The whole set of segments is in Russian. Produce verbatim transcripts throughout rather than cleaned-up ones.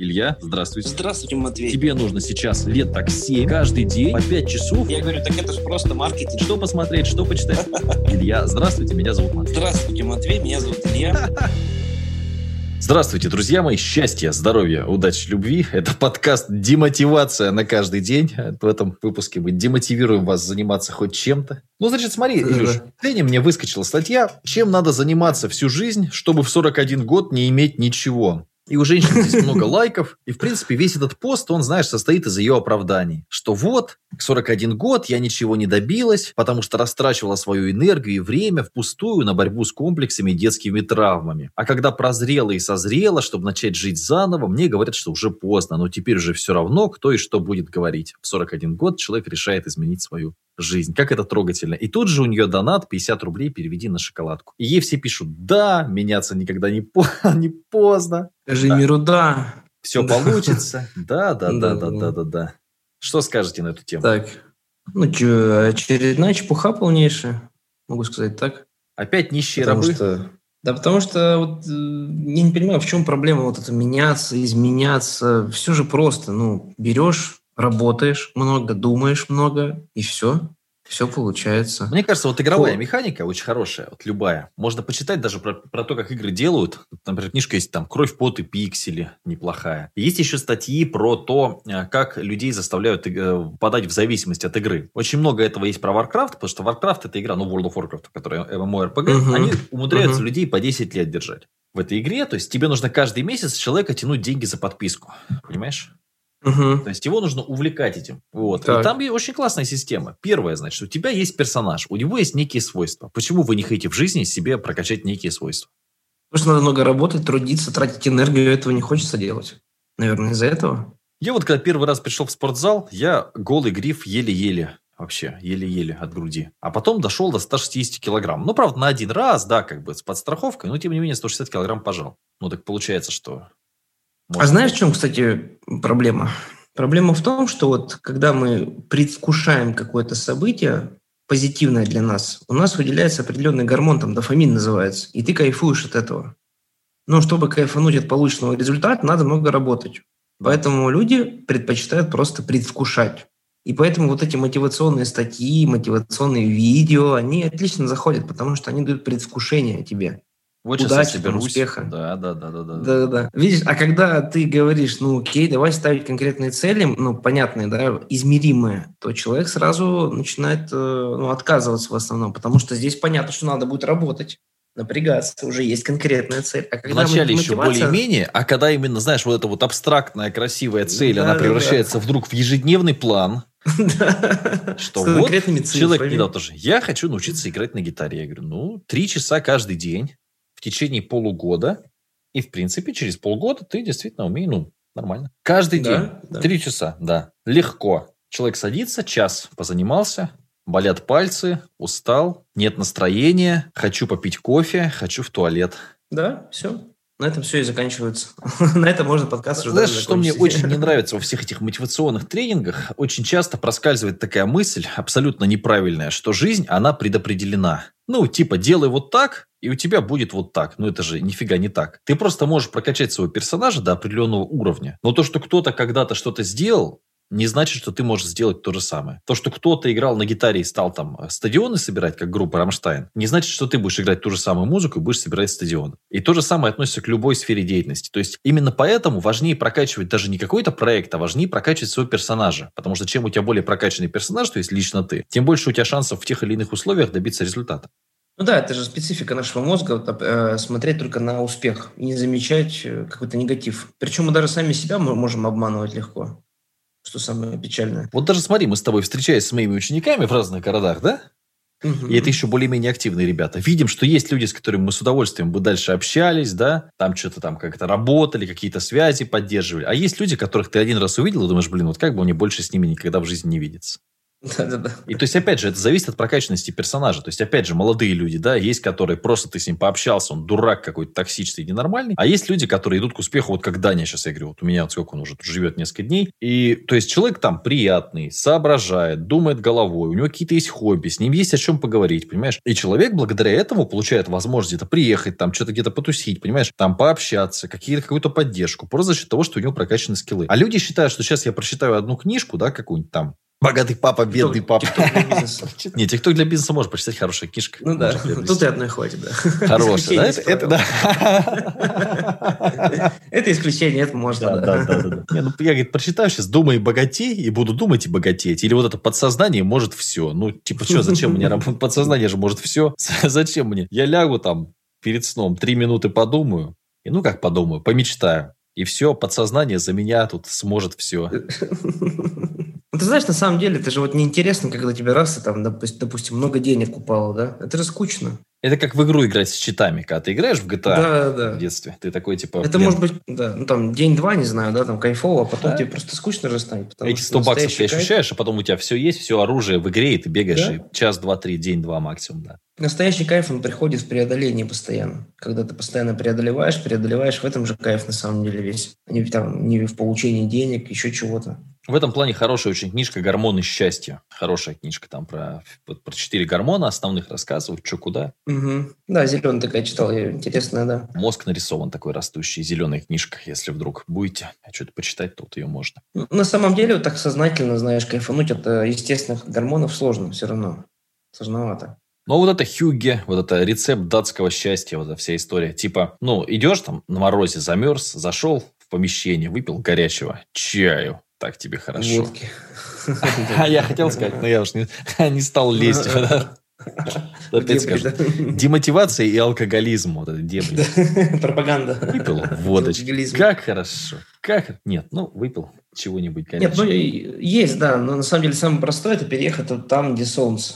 Илья, здравствуйте. Здравствуйте, Матвей. Тебе нужно сейчас лет так семь, каждый день, по пять часов. Я говорю, так это же просто маркетинг. Что посмотреть, что почитать. Илья, здравствуйте, меня зовут Матвей. Здравствуйте, Матвей, меня зовут Илья. Здравствуйте, друзья мои. Счастья, здоровья, удачи, любви. Это подкаст «Демотивация на каждый день». В этом выпуске мы демотивируем вас заниматься хоть чем-то. Ну, значит, смотри, Илюш, сегодня мне выскочила статья «Чем надо заниматься всю жизнь, чтобы в сорок один год не иметь ничего». И у женщин здесь много лайков. И, в принципе, весь этот пост, он, знаешь, состоит из ее оправданий. Что вот, сорок один год я ничего не добилась, потому что растрачивала свою энергию и время впустую на борьбу с комплексами и детскими травмами. А когда прозрела и созрела, чтобы начать жить заново, мне говорят, что уже поздно. Но теперь уже все равно, кто и что будет говорить. В сорок один год человек решает изменить свою жизнь. Как это трогательно. И тут же у нее донат пятьдесят рублей переведи на шоколадку. И ей все пишут, да, меняться никогда не, по- не поздно. Скажи да. Миру да. Все да. Получится. Да, да, да, да, да, да, да. Что скажете на эту тему? Так, ну что, очередная чепуха полнейшая. Могу сказать так. Опять нищие потому рабы. Что... Да, потому что вот, я не понимаю, в чем проблема вот это меняться, изменяться. Все же просто. Ну, берешь... Работаешь много, думаешь много, и все. Все получается. Мне кажется, вот игровая Фу. механика очень хорошая, вот любая. Можно почитать даже про, про то, как игры делают. Например, книжка есть там «Кровь, поты, пиксели», неплохая. Есть еще статьи про то, как людей заставляют впадать в зависимость от игры. Очень много этого есть про Warcraft, потому что Warcraft – это игра, ну, World of Warcraft, которая эм эм о эр пи джи, угу. они умудряются угу. людей по десять лет держать в этой игре. То есть тебе нужно каждый месяц человека тянуть деньги за подписку, понимаешь? Угу. То есть его нужно увлекать этим. Вот. И там очень классная система. Первое, значит, у тебя есть персонаж, у него есть некие свойства. Почему вы не хотите в жизни себе прокачать некие свойства? Потому что надо много работать, трудиться, тратить энергию, этого не хочется делать. Наверное, из-за этого. Я вот когда первый раз пришел в спортзал, я голый гриф еле-еле. Вообще, еле-еле от груди. А потом дошел до ста шестидесяти килограмм. Ну, правда, на один раз, да, как бы с подстраховкой, но тем не менее сто шестьдесят килограмм пожал. Ну, так получается, что... Может. А знаешь, в чем, кстати, проблема? Проблема в том, что вот когда мы предвкушаем какое-то событие, позитивное для нас, у нас выделяется определенный гормон, там дофамин называется, и ты кайфуешь от этого. Но чтобы кайфануть от полученного результата, надо много работать. Поэтому люди предпочитают просто предвкушать. И поэтому вот эти мотивационные статьи, мотивационные видео, они отлично заходят, потому что они дают предвкушение тебе. Вот удачи, там, успеха. Да, да, да, да, да, да, да. Видишь, а когда ты говоришь, ну окей, давай ставить конкретные цели, ну понятные, да, измеримые, то человек сразу начинает ну, отказываться в основном, потому что здесь понятно, что надо будет работать, напрягаться, уже есть конкретная цель. А когда вначале мотивация... еще более-менее, а когда именно, знаешь, вот эта вот абстрактная красивая цель, да, она да, превращается да. вдруг в ежедневный план, что вот человек недавно тоже, я хочу научиться играть на гитаре, я говорю, ну три часа каждый день. В течение полугода, и, в принципе, через полгода ты действительно умеешь, ну, нормально. Каждый да, день. Три да. часа, да. Легко. Человек садится, час позанимался, болят пальцы, устал, нет настроения, хочу попить кофе, хочу в туалет. Да, все. На этом все и заканчивается. На этом можно подкаст уже закончить. Знаешь, что мне очень не нравится во всех этих мотивационных тренингах, очень часто проскальзывает такая мысль, абсолютно неправильная, что жизнь, она предопределена. Ну, типа, делай вот так, и у тебя будет вот так. Ну, это же нифига не так. Ты просто можешь прокачать своего персонажа до определенного уровня. Но то, что кто-то когда-то что-то сделал, не значит, что ты можешь сделать то же самое. То, что кто-то играл на гитаре и стал там стадионы собирать, как группа «Рамштайн», не значит, что ты будешь играть ту же самую музыку и будешь собирать стадионы. И то же самое относится к любой сфере деятельности. То есть именно поэтому важнее прокачивать даже не какой-то проект, а важнее прокачивать своего персонажа. Потому что чем у тебя более прокачанный персонаж, то есть лично ты, тем больше у тебя шансов в тех или иных условиях добиться результата. Ну да, это же специфика нашего мозга, смотреть только на успех и не замечать какой-то негатив. Причем мы даже сами себя можем обманывать легко. Что самое печальное. Вот даже смотри, мы с тобой, встречаясь с моими учениками в разных городах, да? Угу. И это еще более-менее активные ребята. Видим, что есть люди, с которыми мы с удовольствием бы дальше общались, да? Там что-то там как-то работали, какие-то связи поддерживали. А есть люди, которых ты один раз увидел и думаешь, блин, вот как бы мне больше с ними никогда в жизни не видеться. Да-да-да. И то есть, опять же, это зависит от прокачанности персонажа. То есть, опять же, молодые люди, да, есть, которые просто ты с ним пообщался, он дурак какой-то, токсичный, ненормальный. А есть люди, которые идут к успеху, вот как Даня сейчас, я говорю, вот у меня, вот сколько он уже тут живет несколько дней. И, то есть, человек там приятный, соображает, думает головой, у него какие-то есть хобби, с ним есть о чем поговорить, понимаешь? И человек благодаря этому получает возможность где-то приехать, там, что-то где-то потусить, понимаешь? Там пообщаться, какие-то, какую-то поддержку, просто за счет того, что у него прокачаны скиллы. А люди считают, что сейчас я прочитаю одну книжку, да, какую-нибудь там, «Богатый папа, бедный папа». Не, «Тикток для бизнеса» может прочитать, хорошая книжка. Ну да, тут и одной хватит, да. Хорошая, да? Это да. Это исключение, это можно. Да, да, да. Я, говорит, прочитаю сейчас «Думай и богатей», и буду думать и богатеть. Или вот это подсознание может все. Ну, типа, что, зачем мне работать? Подсознание же может все. Зачем мне? Я лягу там перед сном, три минуты подумаю. И ну, как подумаю, помечтаю. И все, подсознание за меня тут сможет все. Ты знаешь, на самом деле, это же вот неинтересно, когда тебе раз, и там, допустим, много денег упало, да? Это же скучно. Это как в игру играть с читами, когда ты играешь в джи ти эй да, да. в детстве. Ты такой, типа... Это блин. Может быть, да, ну там день-два, не знаю, да, там кайфово, а потом да. тебе просто скучно же станет. Эти сто баксов ты ощущаешь, кайф. А потом у тебя все есть, все оружие в игре, и ты бегаешь, да? и час, два, три, день-два максимум, да. Настоящий кайф, он приходит в преодолении постоянно. Когда ты постоянно преодолеваешь, преодолеваешь, в этом же кайф на самом деле весь. Не, там, не в получении денег, еще чего-то. В этом плане хорошая очень книжка «Гормоны счастья». Хорошая книжка там про, про четыре гормона основных рассказывают, что куда. Угу. Да, зеленая такая читал, я интересная, да. Мозг нарисован такой растущий, зеленая книжка. Если вдруг будете что-то почитать, то вот ее можно. На самом деле, вот так сознательно, знаешь, кайфануть от естественных гормонов сложно все равно. Сложновато. Но вот это хюгге, вот это рецепт датского счастья, вот эта вся история. Типа, ну, идешь там на морозе, замерз, зашел в помещение, выпил горячего чаю. Так тебе хорошо. Водки. А я хотел сказать, но я уж не, не стал лезть. Опять скажу. Демотивация и алкоголизм. Вот это дебри. Пропаганда. Выпил водочку. Как хорошо. Как? Нет, ну, выпил чего-нибудь, конечно. Нет, ну, есть, да. Но на самом деле самое простое – это переехать там, где солнце.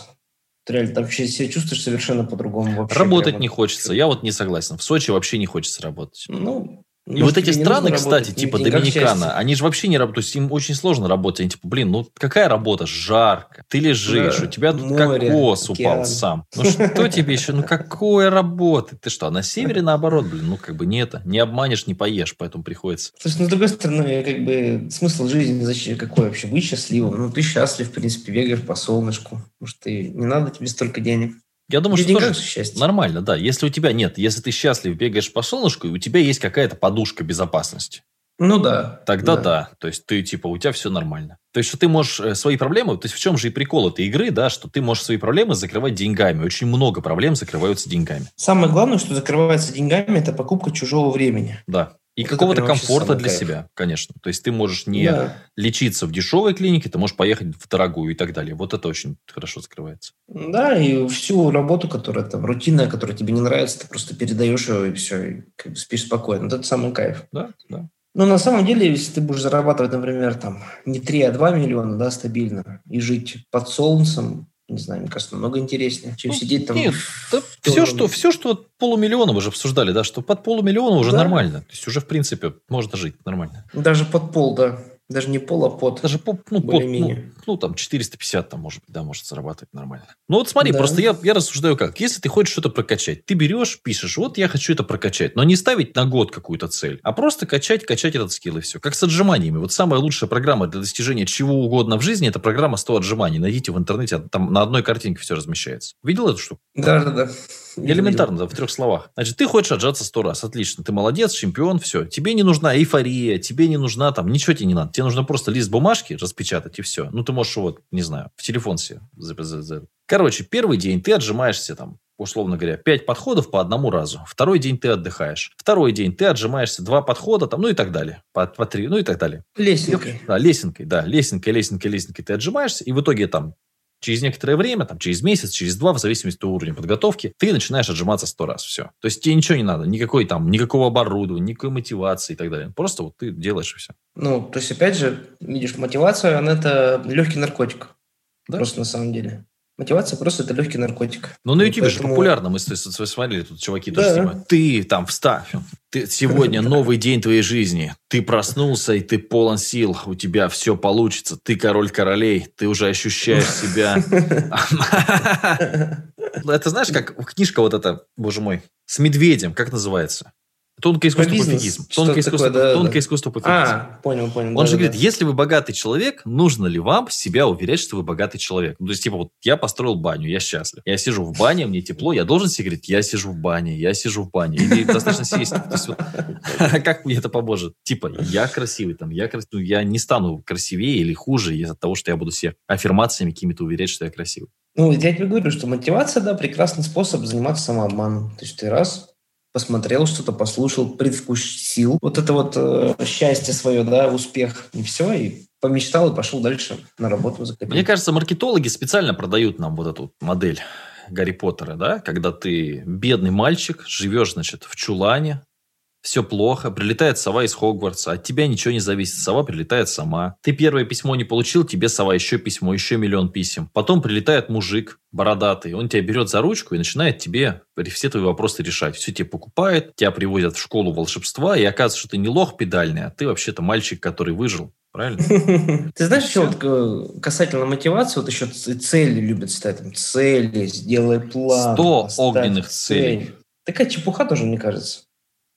Ты реально там себя чувствуешь совершенно по-другому. Вообще, работать не хочется. Я вот не согласен. В Сочи вообще не хочется работать. Ну... И может, вот эти страны, кстати, работать, типа Доминикана, они же вообще не работают, то есть им очень сложно работать. Они типа, блин, ну какая работа? Жарко. Ты лежишь, да. у тебя тут море, кокос океан. Упал сам. Ну что тебе еще? Ну какая работа? Ты что, на севере наоборот, блин, ну как бы не это. Не обманешь, не поешь, поэтому приходится. Слушай, ну с другой стороны, как бы смысл жизни зачем какой вообще? Быть счастливым. Ну ты счастлив, в принципе, бегаешь по солнышку. Может, ты не надо тебе столько денег. Я думаю, что тоже счастье. Нормально, да. Если у тебя нет, если ты счастлив, бегаешь по солнышку, и у тебя есть какая-то подушка безопасности. Ну да. Тогда да. да. То есть, ты типа, у тебя все нормально. То есть, что ты можешь свои проблемы... То есть, в чем же и прикол этой игры, да, что ты можешь свои проблемы закрывать деньгами. Очень много проблем закрываются деньгами. Самое главное, что закрывается деньгами, это покупка чужого времени. Да. И вот какого-то комфорта для кайф. Себя, конечно. То есть, ты можешь не да. лечиться в дешевой клинике, ты можешь поехать в дорогую и так далее. Вот это очень хорошо закрывается. Да, и всю работу, которая там, рутинная, которая тебе не нравится, ты просто передаешь ее, и все, и как бы спишь спокойно. Вот это самый кайф. Да, да. Но на самом деле, если ты будешь зарабатывать, например, там, не три, а два миллиона, да, стабильно, и жить под солнцем, не знаю, мне кажется, намного интереснее, чем ну, сидеть там... Нет, да, все, что, все, что от полумиллиона, мы же обсуждали, да, что под полумиллиона уже да. нормально. То есть, уже, в принципе, можно жить нормально. Даже под пол, да. Даже не пол, а под. Даже по, ну, под, ну, ну, там, четыреста пятьдесят, там, может быть, да, может зарабатывать нормально. Ну, вот смотри, да. просто я, я рассуждаю как. Если ты хочешь что-то прокачать, ты берешь, пишешь, вот я хочу это прокачать, но не ставить на год какую-то цель, а просто качать, качать этот скилл и все. Как с отжиманиями. Вот самая лучшая программа для достижения чего угодно в жизни, это программа сто отжиманий. Найдите в интернете, там на одной картинке все размещается. Видел эту штуку? Да, да, да. Элементарно, да, в трех словах. Значит, ты хочешь отжаться сто раз, отлично, ты молодец, чемпион, все. Тебе не нужна эйфория, тебе не нужна там, ничего тебе не надо. Тебе нужно просто лист бумажки распечатать и все. Ну, ты можешь вот, не знаю, в телефон себе. Короче, первый день ты отжимаешься там, условно говоря, пять подходов по одному разу. Второй день ты отдыхаешь. Второй день ты отжимаешься два подхода, там, ну и так далее. По, по три, ну и так далее. Лесенкой. Да, лесенкой, да. Лесенкой, лесенкой, лесенкой ты отжимаешься. И в итоге там через некоторое время, там, через месяц, через два, в зависимости от уровня подготовки, ты начинаешь отжиматься сто раз. Все. То есть, тебе ничего не надо. Никакой, там, никакого оборудования, никакой мотивации и так далее. Просто вот ты делаешь и все. Ну, то есть, опять же, видишь, мотивация, она это легкий наркотик. Да? Просто на самом деле. Мотивация просто это легкий наркотик. Ну, на Ютубе поэтому... же популярно. Мы смотрели, тут чуваки да. тоже снимают. Ты там встань. Ты сегодня новый день твоей жизни. Ты проснулся, и ты полон сил. У тебя все получится. Ты король королей. Ты уже ощущаешь себя. Это знаешь, как книжка вот эта, боже мой, с медведем. Как называется? Тонкое искусство пофигизма. Тонкое искусство, да, тонкое да. искусство пофигизма. А, понял, понял. Он да, же да. говорит, если вы богатый человек, нужно ли вам себя уверять, что вы богатый человек? Ну, то есть, типа, вот я построил баню, я счастлив. Я сижу в бане, мне тепло, я должен себе говорить, я сижу в бане, я сижу в бане. Или достаточно сесть. Как мне это поможет? Типа, я красивый, там, я красивый. Я не стану красивее или хуже из-за того, что я буду себе аффирмациями какими-то уверять, что я красивый. Ну, я тебе говорю, что мотивация, да, прекрасный способ заниматься самообманом. То есть, ты раз... посмотрел что-то, послушал, предвкусил вот это вот э, счастье свое, да, успех, и все, и помечтал, и пошел дальше на работу. Закопил. Мне кажется, маркетологи специально продают нам вот эту модель Гарри Поттера, да, когда ты бедный мальчик, живешь, значит, в чулане, все плохо, прилетает сова из Хогвартса, от тебя ничего не зависит, сова прилетает сама. Ты первое письмо не получил, тебе сова еще письмо, еще миллион писем. Потом прилетает мужик бородатый, он тебя берет за ручку и начинает тебе все твои вопросы решать. Все тебе покупает, тебя привозят в школу волшебства, и оказывается, что ты не лох педальный, а ты вообще-то мальчик, который выжил. Правильно? Ты знаешь, еще вот касательно мотивации, вот еще цели любят ставить. Цели, сделай план. Сто огненных целей. Такая чепуха тоже, мне кажется.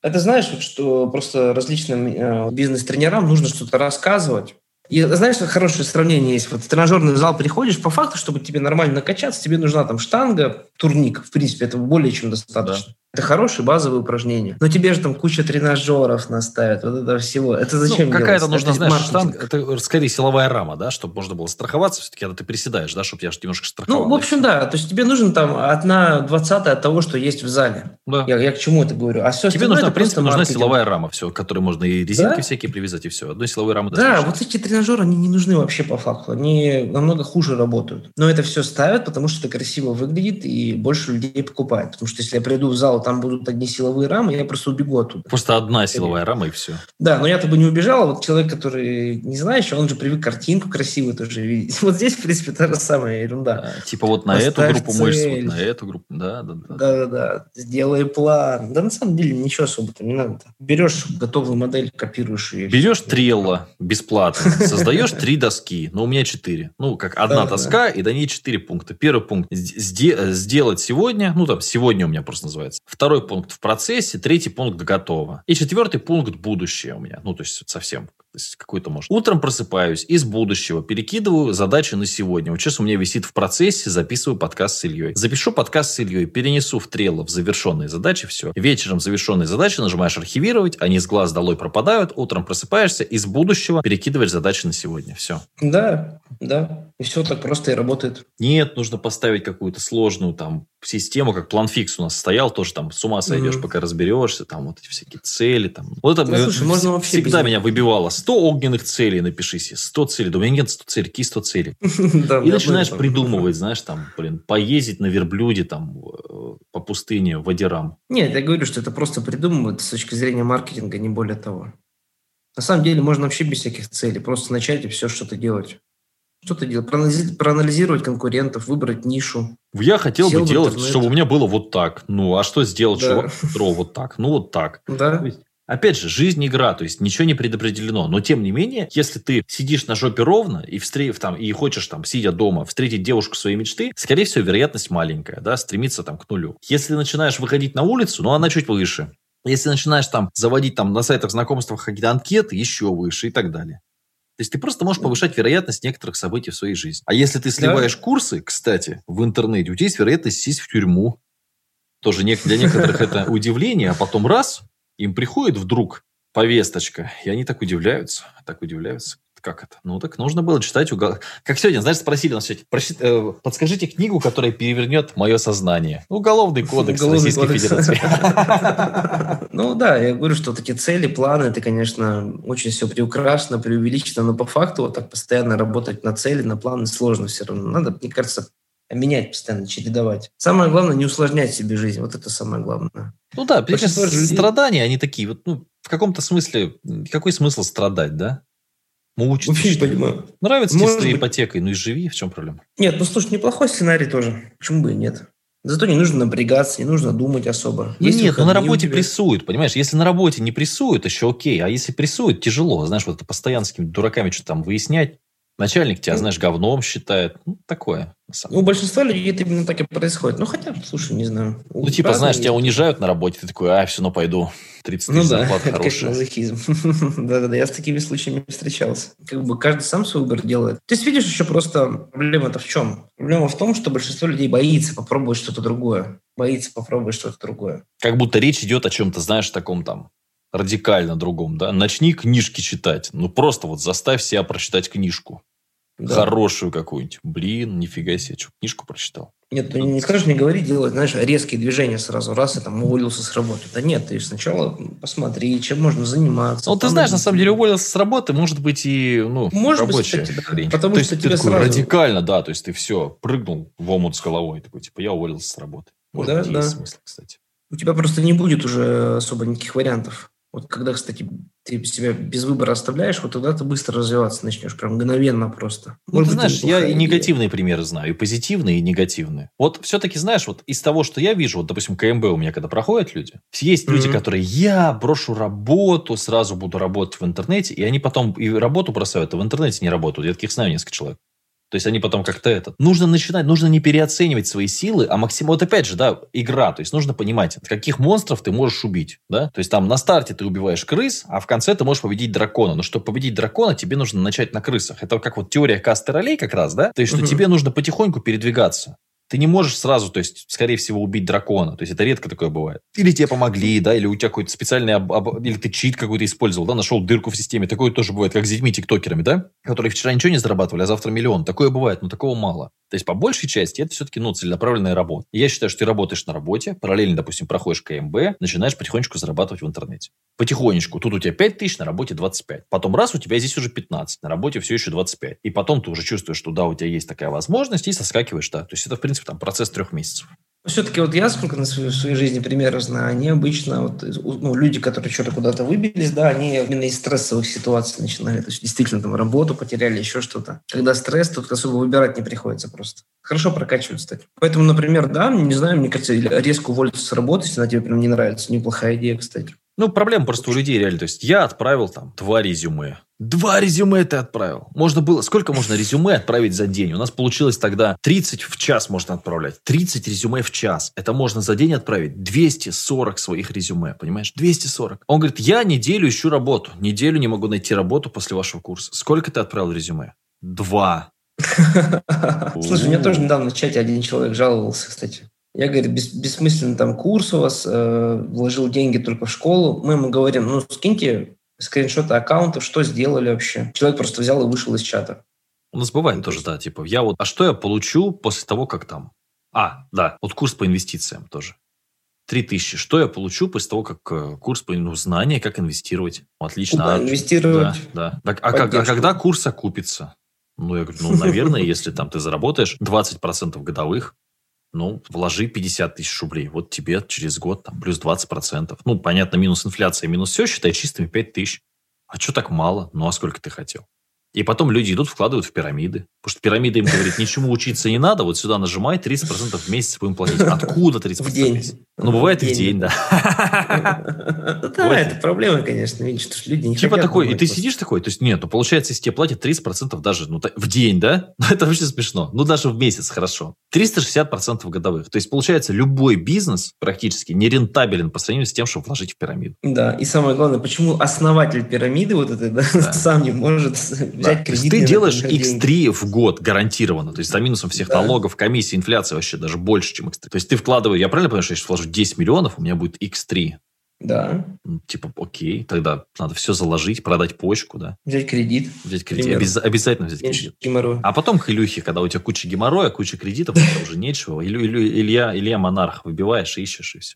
Это знаешь, что просто различным бизнес-тренерам нужно что-то рассказывать. И знаешь, что хорошее сравнение есть. Вот в тренажерный зал приходишь, по факту, чтобы тебе нормально накачаться, тебе нужна там штанга, турник. В принципе, этого более чем достаточно. Да. Это хорошие базовые упражнения. Но тебе же там куча тренажеров наставят, вот этого всего. Это зачем ну, какая-то нужна, это, знаешь, штанга. Это, скорее, силовая рама, да, чтобы можно было страховаться все-таки, когда ты приседаешь, да, чтобы тебя немножко страховало. Ну, в общем, да. То есть тебе нужен там одна двадцатая от того, что есть в зале. Да. Я, я к чему это говорю? А все тебе нужна, в принципе, нужна силовая рама, все, к которой можно и резинки да? всякие привязать, и все. Одной силовой рамы достаточно. Да, вот эти тренажеры, они не нужны вообще по факту. Они намного хуже работают. Но это все ставят, потому что это красиво выглядит и больше людей покупает. Потому что если я приду в зал, там будут одни силовые рамы, я просто убегу оттуда. Просто одна силовая рама и все. Да, но я-то бы не убежал. Вот человек, который не знающий, он же привык картинку красивую тоже видеть. Вот здесь, в принципе, та же самая ерунда. А, типа вот на Поставь эту группу цель. мышц, вот на эту группу. Да, да, да. Да-да-да. Сделай план. Да на самом деле ничего особо-то не надо. Берешь готовую модель, копируешь ее. Берешь Trello бесплатно, создаешь три доски, но у меня четыре. Ну, как одна доска, и до ней четыре пункта. Первый пункт сделать сегодня, ну там сегодня у меня просто называется. Второй пункт в процессе, третий пункт готово. И четвертый пункт будущее у меня. Ну, то есть, совсем то есть какой-то может. Утром просыпаюсь, из будущего перекидываю задачи на сегодня. Вот сейчас у меня висит в процессе, записываю подкаст с Ильей. Запишу подкаст с Ильей, перенесу в Trello в завершенные задачи, все. Вечером завершенные задачи нажимаешь архивировать, они с глаз долой пропадают. Утром просыпаешься, из будущего перекидываешь задачи на сегодня, все. Да, да. И все так просто и работает. Нет, нужно поставить какую-то сложную там систему, как планфикс у нас стоял, тоже там с ума сойдешь, mm-hmm. пока разберешься, там вот эти всякие цели. Там. Вот это ну, слушай, в... можно вообще всегда меня выбивало. сто огненных целей напиши себе, сто целей. Да у меня нет сто целей, какие сто целей? И начинаешь придумывать, знаешь, там, блин, поездить на верблюде там по пустыне, в Адирам. Нет, я говорю, что это просто придумывают с точки зрения маркетинга, не более того. На самом деле можно вообще без всяких целей, просто начать и все что-то делать. Что-то делать? Проанализировать конкурентов, выбрать нишу. Я хотел бы делать, чтобы у меня было вот так. Ну, а что сделать, да. что вот так? Ну, вот так. Да. То есть, опять же, жизнь игра, то есть ничего не предопределено. Но, тем не менее, если ты сидишь на жопе ровно и, встр... там, и хочешь, там, сидя дома, встретить девушку своей мечты, скорее всего, вероятность маленькая, да, стремиться там к нулю. Если начинаешь выходить на улицу, ну, она чуть выше. Если начинаешь там заводить там на сайтах знакомства какие-то анкеты, еще выше и так далее. То есть ты просто можешь повышать вероятность некоторых событий в своей жизни. А если ты сливаешь да. курсы, кстати, в интернете, у тебя есть вероятность сесть в тюрьму. Тоже для некоторых это удивление, а потом раз, им приходит вдруг повесточка, и они так удивляются, так удивляются. Как это? Ну, так нужно было читать угол. Как сегодня, знаешь, спросили нас сегодня, э, подскажите книгу, которая перевернет мое сознание. Уголовный кодекс Уголовный Российской кодекс. Федерации. Ну, да, я говорю, что такие цели, планы, это, конечно, очень все приукрашено, преувеличено, но по факту вот так постоянно работать на цели, на планы сложно все равно. Надо, мне кажется, менять постоянно, чередовать. Самое главное, не усложнять себе жизнь. Вот это самое главное. Ну, да, потому что страдания, они такие, вот, ну, в каком-то смысле, какой смысл страдать, да? Ну, учится, не понимаю. Нравится тебе с твоей ипотекой, ну и живи, в чем проблема? Нет, ну слушай, неплохой сценарий тоже. Почему бы и нет? Зато не нужно напрягаться, не нужно думать особо. Есть нет, но на работе прессуют, понимаешь? Если на работе не прессуют, еще окей. А если прессуют, тяжело. Знаешь, вот это постоянно с какими-то дураками что-то там выяснять. Начальник тебя, знаешь, говном считает. Ну, такое. У большинства людей это именно так и происходит. Ну, хотя, слушай, не знаю. Ну, типа, знаешь, тебя унижают на работе, ты такой, а, все, ну, пойду. тридцать тысяч зарплат хорошая. Ну да, это, конечно, мазохизм. Да-да-да, я с такими случаями встречался. Как бы каждый сам свой выбор делает. То есть, видишь, еще просто проблема-то в чем? Проблема в том, что большинство людей боится попробовать что-то другое. Боится попробовать что-то другое. Как будто речь идет о чем-то, знаешь, таком там радикально другом, да? Начни книжки читать. Ну, просто вот заставь себя прочитать книжку. Да. Хорошую какую-нибудь. Блин, нифига себе, что, книжку прочитал? Нет, ты не скажешь, не говори, делать, знаешь, резкие движения сразу, раз, и там уволился с работы. Да нет, ты сначала посмотри, чем можно заниматься. Ну, ты знаешь, на самом деле, уволился с работы, может быть, и, ну, может рабочая быть, кстати, хрень. Потому то что есть, ты такой сразу... радикально, да, то есть, ты все, прыгнул в омут с головой, такой, типа, я уволился с работы. Может да, быть, да. Есть смысл, кстати. У тебя просто не будет уже особо никаких вариантов. Вот когда, кстати, ты себя без выбора оставляешь, вот тогда ты быстро развиваться начнешь, прям мгновенно просто. Ну, может ты быть, знаешь, я и негативные идея. Примеры знаю, и позитивные, и негативные. Вот все-таки, знаешь, вот из того, что я вижу, вот, допустим, КМБ у меня, когда проходят люди, есть mm-hmm. люди, которые, я брошу работу, сразу буду работать в интернете, и они потом и работу бросают, а в интернете не работают. Я таких знаю несколько человек. То есть, они потом как-то это... Нужно начинать, нужно не переоценивать свои силы, а максимум... Вот опять же, да, игра. То есть, нужно понимать, каких монстров ты можешь убить, да? То есть, там на старте ты убиваешь крыс, а в конце ты можешь победить дракона. Но чтобы победить дракона, тебе нужно начать на крысах. Это как вот теория касты ролей как раз, да? То есть, что угу. тебе нужно потихоньку передвигаться. Ты не можешь сразу, то есть, скорее всего, убить дракона. То есть, это редко такое бывает. Или тебе помогли, да, или у тебя какой-то специальный... Об... Об... Или ты чит какой-то использовал, да, нашел дырку в системе. Такое тоже бывает, как с детьми-тиктокерами, да? Которые вчера ничего не зарабатывали, а завтра миллион. Такое бывает, но такого мало. То есть, по большей части, это все-таки, ну, целенаправленная работа. И я считаю, что ты работаешь на работе, параллельно, допустим, проходишь КМБ, начинаешь потихонечку зарабатывать в интернете. Потихонечку. Тут у тебя пять тысяч, на работе двадцать пять. Потом раз, у тебя здесь уже пятнадцать, на работе все еще двадцать пять. И потом ты уже чувствуешь, что да, у тебя есть такая возможность, и соскакиваешь, да. То есть, это, в принципе, там процесс трех месяцев. Все-таки вот я сколько на своей, в своей жизни примеров знаю, они обычно, вот, ну, люди, которые что-то куда-то выбились, да, они именно из стрессовых ситуаций начинали. То есть, действительно, там, работу потеряли, еще что-то. Когда стресс, тут особо выбирать не приходится просто. Хорошо прокачиваются, кстати. Поэтому, например, да, не знаю, мне кажется, резко уволиться с работы, если она тебе прям не нравится. Неплохая идея, кстати. Ну, проблема просто у людей реально. То есть, я отправил там два резюме. Два резюме ты отправил. Можно было... Сколько можно резюме отправить за день? У нас получилось тогда тридцать в час можно отправлять. тридцать резюме в час. Это можно за день отправить двести сорок своих резюме. Понимаешь? двести сорок. Он говорит, я неделю ищу работу. Неделю не могу найти работу после вашего курса. Сколько ты отправил резюме? Два. Слушай, у меня тоже недавно в чате один человек жаловался, кстати. Я, говорит, бес, бессмысленно там курс у вас, э, вложил деньги только в школу. Мы ему говорим, ну, скиньте скриншоты аккаунтов, что сделали вообще. Человек просто взял и вышел из чата. У нас бывает тоже, да, типа, я вот, а что я получу после того, как там... А, да, вот курс по инвестициям тоже. Три тысячи. Что я получу после того, как курс по ну, знания, как инвестировать? Отлично. Куда а, инвестировать? Да, да. Так, а, как, а когда курс окупится? Ну, я говорю, ну, наверное, если там ты заработаешь двадцать процентов годовых, ну, вложи пятьдесят тысяч рублей. Вот тебе через год там, плюс двадцать процентов. Ну, понятно, минус инфляция, минус все, считай чистыми пять тысяч. А что так мало? Ну, а сколько ты хотел? И потом люди идут, вкладывают в пирамиды. Потому что пирамида им говорит, ничему учиться не надо, вот сюда нажимай, тридцать процентов в месяц будем платить. Откуда тридцать процентов в месяц? Ну, бывает и в день, да. Да, это проблема, конечно, видишь, что люди не хотят. Типа такой, и ты сидишь такой, то есть нет, ну, получается, если тебе платят тридцать процентов даже в день, да? Это вообще смешно. Ну, даже в месяц, хорошо. триста шестьдесят процентов годовых. То есть, получается, любой бизнес практически нерентабелен по сравнению с тем, чтобы вложить в пирамиду. Да, и самое главное, почему основатель пирамиды вот этой, да, сам не может... Да. То есть, ты делаешь икс три в год гарантированно. То есть, за минусом всех да. налогов, комиссии, инфляции вообще даже больше, чем икс три. То есть, ты вкладываешь... Я правильно понимаю, что если вложу десять миллионов, у меня будет икс три? Да. Ну, типа, окей, тогда надо все заложить, продать почку, да? Взять кредит. Взять кредит. Обяз... Обязательно взять меньше кредит. Геморрой. А потом хилюхи, когда у тебя куча геморроя, куча кредитов, уже нечего. Илья, Илья Монарх выбиваешь и ищешь, и все.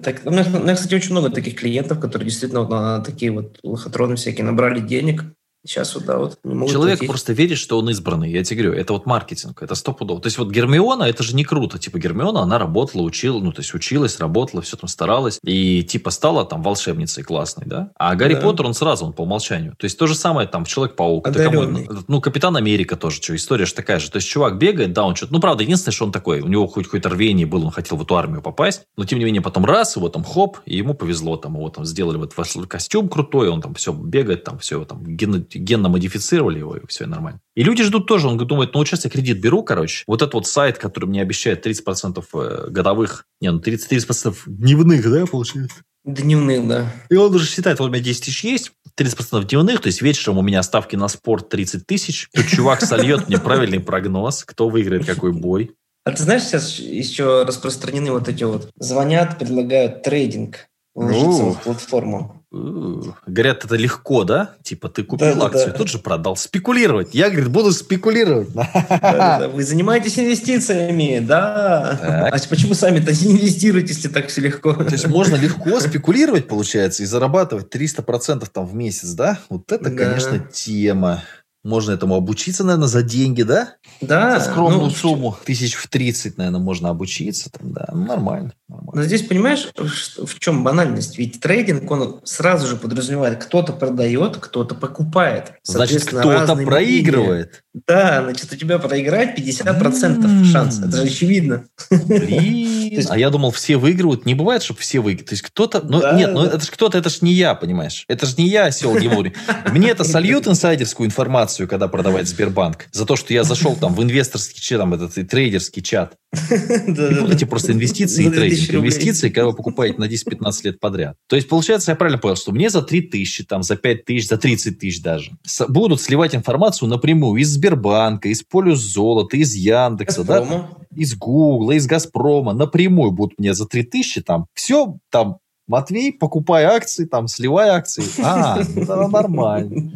Так, у меня, кстати, очень много таких клиентов, которые действительно на такие вот лохотроны всякие набрали денег. Сейчас вот, да, вот. Человек таких... просто верит, что он избранный. Я тебе говорю, это вот маркетинг, это стопудово. То есть вот Гермиона, это же не круто. Типа Гермиона, она работала, учила, ну, то есть училась, работала, все там старалась. И типа стала там волшебницей классной, да? А Гарри да. Поттер, он сразу, он по умолчанию. То есть то же самое там Человек-паук. Кому... Ну, Капитан Америка тоже, что, история же такая же. То есть чувак бегает, да, он что-то... Ну, правда, единственное, что он такой, у него хоть какое-то рвение было, он хотел в эту армию попасть. Но тем не менее потом раз, его там хоп, и ему повезло. Там его там сделали вот костюм крутой, он там все бегает, там все там ген... генно модифицировали его, и все нормально. И люди ждут тоже. Он думает, ну, сейчас я кредит беру, короче. Вот этот вот сайт, который мне обещает тридцать процентов годовых... Не, ну, тридцать процентов дневных, да, получается? Дневных, да. И он уже считает, вот у меня десять тысяч есть, тридцать процентов дневных, то есть вечером у меня ставки на спорт тридцать тысяч. Тут чувак сольет мне правильный прогноз, кто выиграет какой бой. А ты знаешь, сейчас еще распространены вот эти вот... Звонят, предлагают трейдинг. Вложиться в платформу. Говорят, это легко, да? Типа, ты купил да, акцию, да, да. тут же продал. Спекулировать. Я, говорит, буду спекулировать. Да, да, да. Вы занимаетесь инвестициями, да? Так. А почему сами-то не инвестируете, если так все легко? То есть, можно легко спекулировать, получается, и зарабатывать триста процентов там в месяц, да? Вот это, да. конечно, тема. Можно этому обучиться, наверное, за деньги, да? Да. За скромную ну, сумму. Тысяч в тридцать, наверное, можно обучиться. Там, да, ну, нормально, нормально. Но здесь, понимаешь, в чем банальность? Ведь трейдинг, он сразу же подразумевает, кто-то продает, кто-то покупает. Значит, кто-то проигрывает. Мнения. Да, значит, у тебя проиграть пятьдесят процентов шанс. Это же очевидно. Блин. А я думал, все выигрывают. Не бывает, чтобы все выигрывают. То есть, кто-то... Нет, ну это же кто-то, это же не я, понимаешь? Это же не я, осел Геворин. Мне это сольют инсайдерскую информацию, когда продавать Сбербанк, за то, что я зашел там в инвесторский чат, там этот и трейдерский чат. Эти просто инвестиции и трейдинг. Инвестиции, когда вы покупаете на десять-пятнадцать лет подряд. То есть, получается, я правильно понял, что мне за три тысячи, там, за пять тысяч, за тридцать тысяч даже будут сливать информацию напрямую из Сбербанка, из Полюс Золота, из Яндекса, да, из Гугла, из Газпрома. Напрямую будут мне за три тысячи там все там Матвей, покупай акции, там, сливай акции. А, тогда нормально.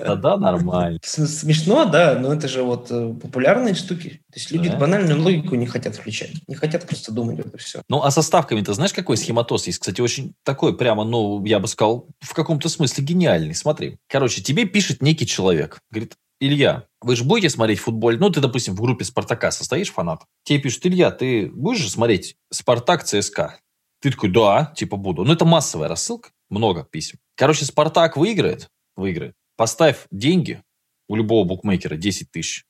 Тогда нормально. Смешно, да, но это же вот популярные штуки. То есть люди банальную логику не хотят включать. Не хотят просто думать это все. Ну, а со ставками-то знаешь, какой схематоз есть? Кстати, очень такой прямо, ну, я бы сказал, в каком-то смысле гениальный. Смотри. Короче, тебе пишет некий человек. Говорит, Илья, вы же будете смотреть футбол? Ну, ты, допустим, в группе «Спартака» состоишь, фанат. Тебе пишут, Илья, ты будешь же смотреть «Спартак» ЦСКА? Ты такой, да, типа буду. Ну, это массовая рассылка, много писем. Короче, «Спартак» выиграет, выиграет. Поставь деньги у любого букмекера, десять тысяч,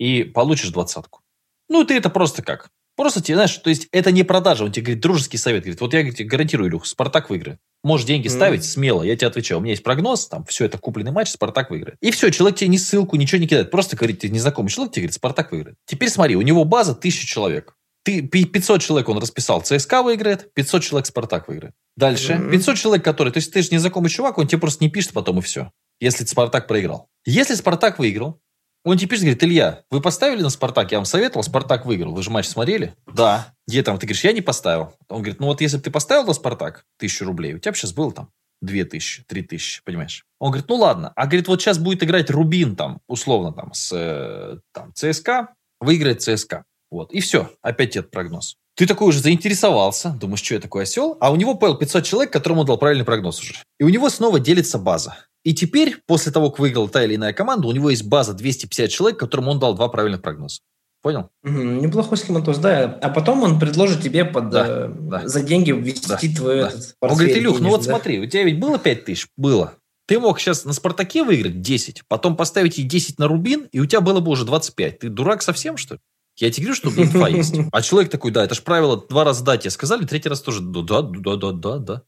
и получишь двадцатку. Ну, ты это просто как? Просто тебе, знаешь, то есть это не продажа. Он тебе говорит, дружеский совет. Говорит, вот я тебе гарантирую, Илюх, «Спартак» выиграет. Можешь деньги mm. ставить смело, я тебе отвечаю. У меня есть прогноз, там, все это купленный матч, «Спартак» выиграет. И все, человек тебе ни ссылку, ничего не кидает. Просто говорит, незнакомый человек тебе говорит, «Спартак» выиграет. Теперь смотри, у него база тысяча человек. Ты, пятьсот человек он расписал, ЦСКА выиграет, пятьсот человек «Спартак» выиграет. Дальше, пятьсот человек, которые... То есть, ты же незнакомый чувак, он тебе просто не пишет потом, и все. Если «Спартак» проиграл. Если «Спартак» выиграл, он тебе пишет, говорит, Илья, вы поставили на «Спартак»? Я вам советовал, «Спартак» выиграл. Вы же матч смотрели? Да. Где там? Ты говоришь, я не поставил. Он говорит, ну вот если бы ты поставил на «Спартак» тысячу рублей, у тебя бы сейчас было там две тысячи, три тысячи, понимаешь? Он говорит, ну ладно. А говорит, вот сейчас будет играть Рубин там, условно, там, с там, ЦСКА, выиграет ЦСКА. Вот, и все, опять этот прогноз. Ты такой уже заинтересовался, думаешь, что я такой осел? А у него появил пятьсот человек, которому он дал правильный прогноз уже. И у него снова делится база. И теперь, после того, как выиграла та или иная команда, у него есть база двести пятьдесят человек, которому он дал два правильных прогноза. Понял? Mm-hmm. Неплохой схематоз, да. А потом он предложит тебе под, да, э, да. за деньги ввести да, твой да. этот портфель. Он говорит, Илюх, денежный, ну вот да. смотри, у тебя ведь было пять тысяч? Было. Ты мог сейчас на «Спартаке» выиграть десять, потом поставить и десять на «Рубин», и у тебя было бы уже двадцать пять. Ты дурак совсем, что ли? Я тебе говорю, что инфа есть. А человек такой, да, это же правило, два раза да тебе сказали, третий раз тоже да, да, да, да, да, да.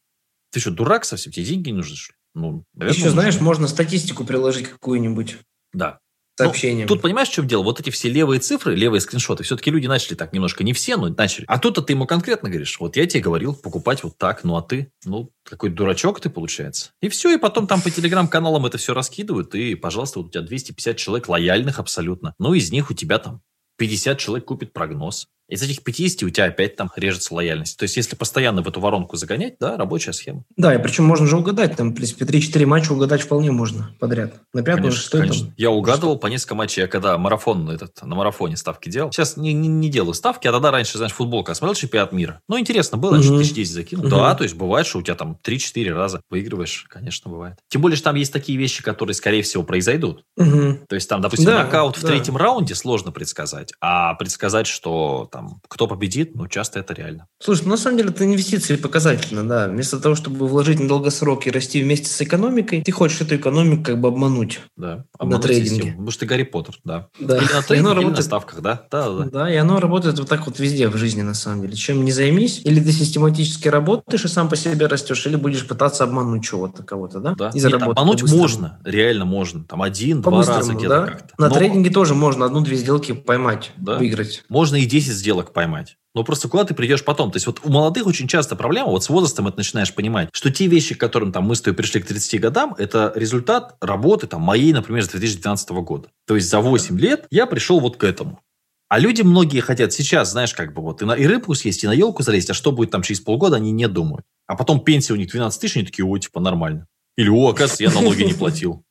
Ты что, дурак совсем? Тебе деньги не нужны, что ли? Ну, наверное, еще, нужны. Знаешь, можно статистику приложить какую-нибудь. Да. Сообщением. Ну, тут понимаешь, в чем дело? Вот эти все левые цифры, левые скриншоты, все-таки люди начали так немножко, не все, но начали. А тут-то ты ему конкретно говоришь, вот я тебе говорил покупать вот так, ну а ты, ну, какой-то дурачок ты, получается. И все, и потом там по телеграм-каналам это все раскидывают, и, пожалуйста, вот у тебя двести пятьдесят человек лояльных абсолютно, ну, из них у тебя там пятьдесят человек купит прогноз. Из этих пятидесяти у тебя опять там режется лояльность. То есть, если постоянно в эту воронку загонять, да, рабочая схема. Да, и причем можно же угадать. Там, в принципе, три-четыре матча угадать вполне можно подряд. На пятом, шестом. Я угадывал по несколько матчей. Я когда марафон этот, на марафоне ставки делал. Сейчас не, не, не делаю ставки, а тогда раньше, знаешь, футболка. Я смотрел чемпионат мира. Ну, интересно было, что тысяч десять закинул. Да, то есть, бывает, что у тебя там три-четыре раза выигрываешь. Конечно, бывает. Тем более, что там есть такие вещи, которые, скорее всего, произойдут. То есть, там, допустим, нокаут в третьем раунде сложно предсказать. А предсказать, что там кто победит, ну, часто это реально. Слушай, ну, на самом деле, это инвестиции показательно, да. Вместо того, чтобы вложить на долгосрок и расти вместе с экономикой, ты хочешь эту экономику как бы обмануть. Да, обмануть на трейдинге. Систему. Потому что ты Гарри Поттер, да. да. Или на трейдинге, работает... или на ставках, да? Да, да? Да, и оно работает вот так вот везде в жизни, на самом деле. Чем не займись, или ты систематически работаешь и сам по себе растешь, или будешь пытаться обмануть чего-то, кого-то, да? Да, и заработать. Нет, обмануть можно, реально можно. Там один-два раза где-то да? как-то. На Но... трейдинге тоже можно одну-две сделки поймать, да? выиграть. Можно и десять сделок поймать. Но просто куда ты придешь потом? То есть вот у молодых очень часто проблема, вот с возрастом это начинаешь понимать, что те вещи, к которым там, мы с тобой пришли к тридцати годам, это результат работы там, моей, например, с две тысячи двенадцатого года. То есть за восемь лет я пришел вот к этому. А люди многие хотят сейчас, знаешь, как бы вот и, на, и рыбку съесть, и на елку залезть, а что будет там через полгода, они не думают. А потом пенсия у них двенадцать тысяч, они такие, о, типа нормально. Или, о, оказывается, я налоги не платил.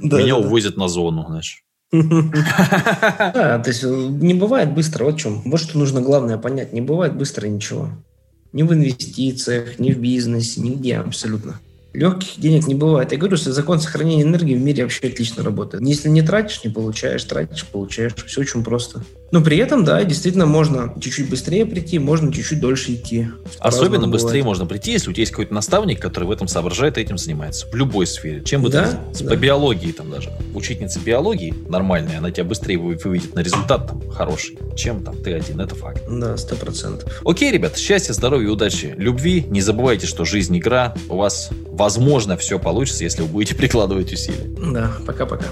Меня увозят на зону, знаешь. Да, то есть не бывает быстро, вот в чем. Вот что нужно главное понять, не бывает быстро ничего. Ни в инвестициях, ни в бизнесе, нигде абсолютно. Легких денег не бывает. Я говорю, что закон сохранения энергии в мире вообще отлично работает. Если не тратишь, не получаешь, тратишь, получаешь. Все очень просто. Но при этом, да, действительно можно чуть-чуть быстрее прийти, можно чуть-чуть дольше идти. Особенно быстрее можно прийти, если у тебя есть какой-то наставник, который в этом соображает и этим занимается. В любой сфере. Чем бы да? ты... Да. По биологии там даже. Учительница биологии нормальная, она тебя быстрее выведет на результат там, хороший, чем там ты один. Это факт. Да, сто процентов. Окей, ребят, счастья, здоровья, удачи, любви. Не забывайте, что жизнь игра. У вас... Возможно, все получится, если вы будете прикладывать усилия. Да, пока-пока.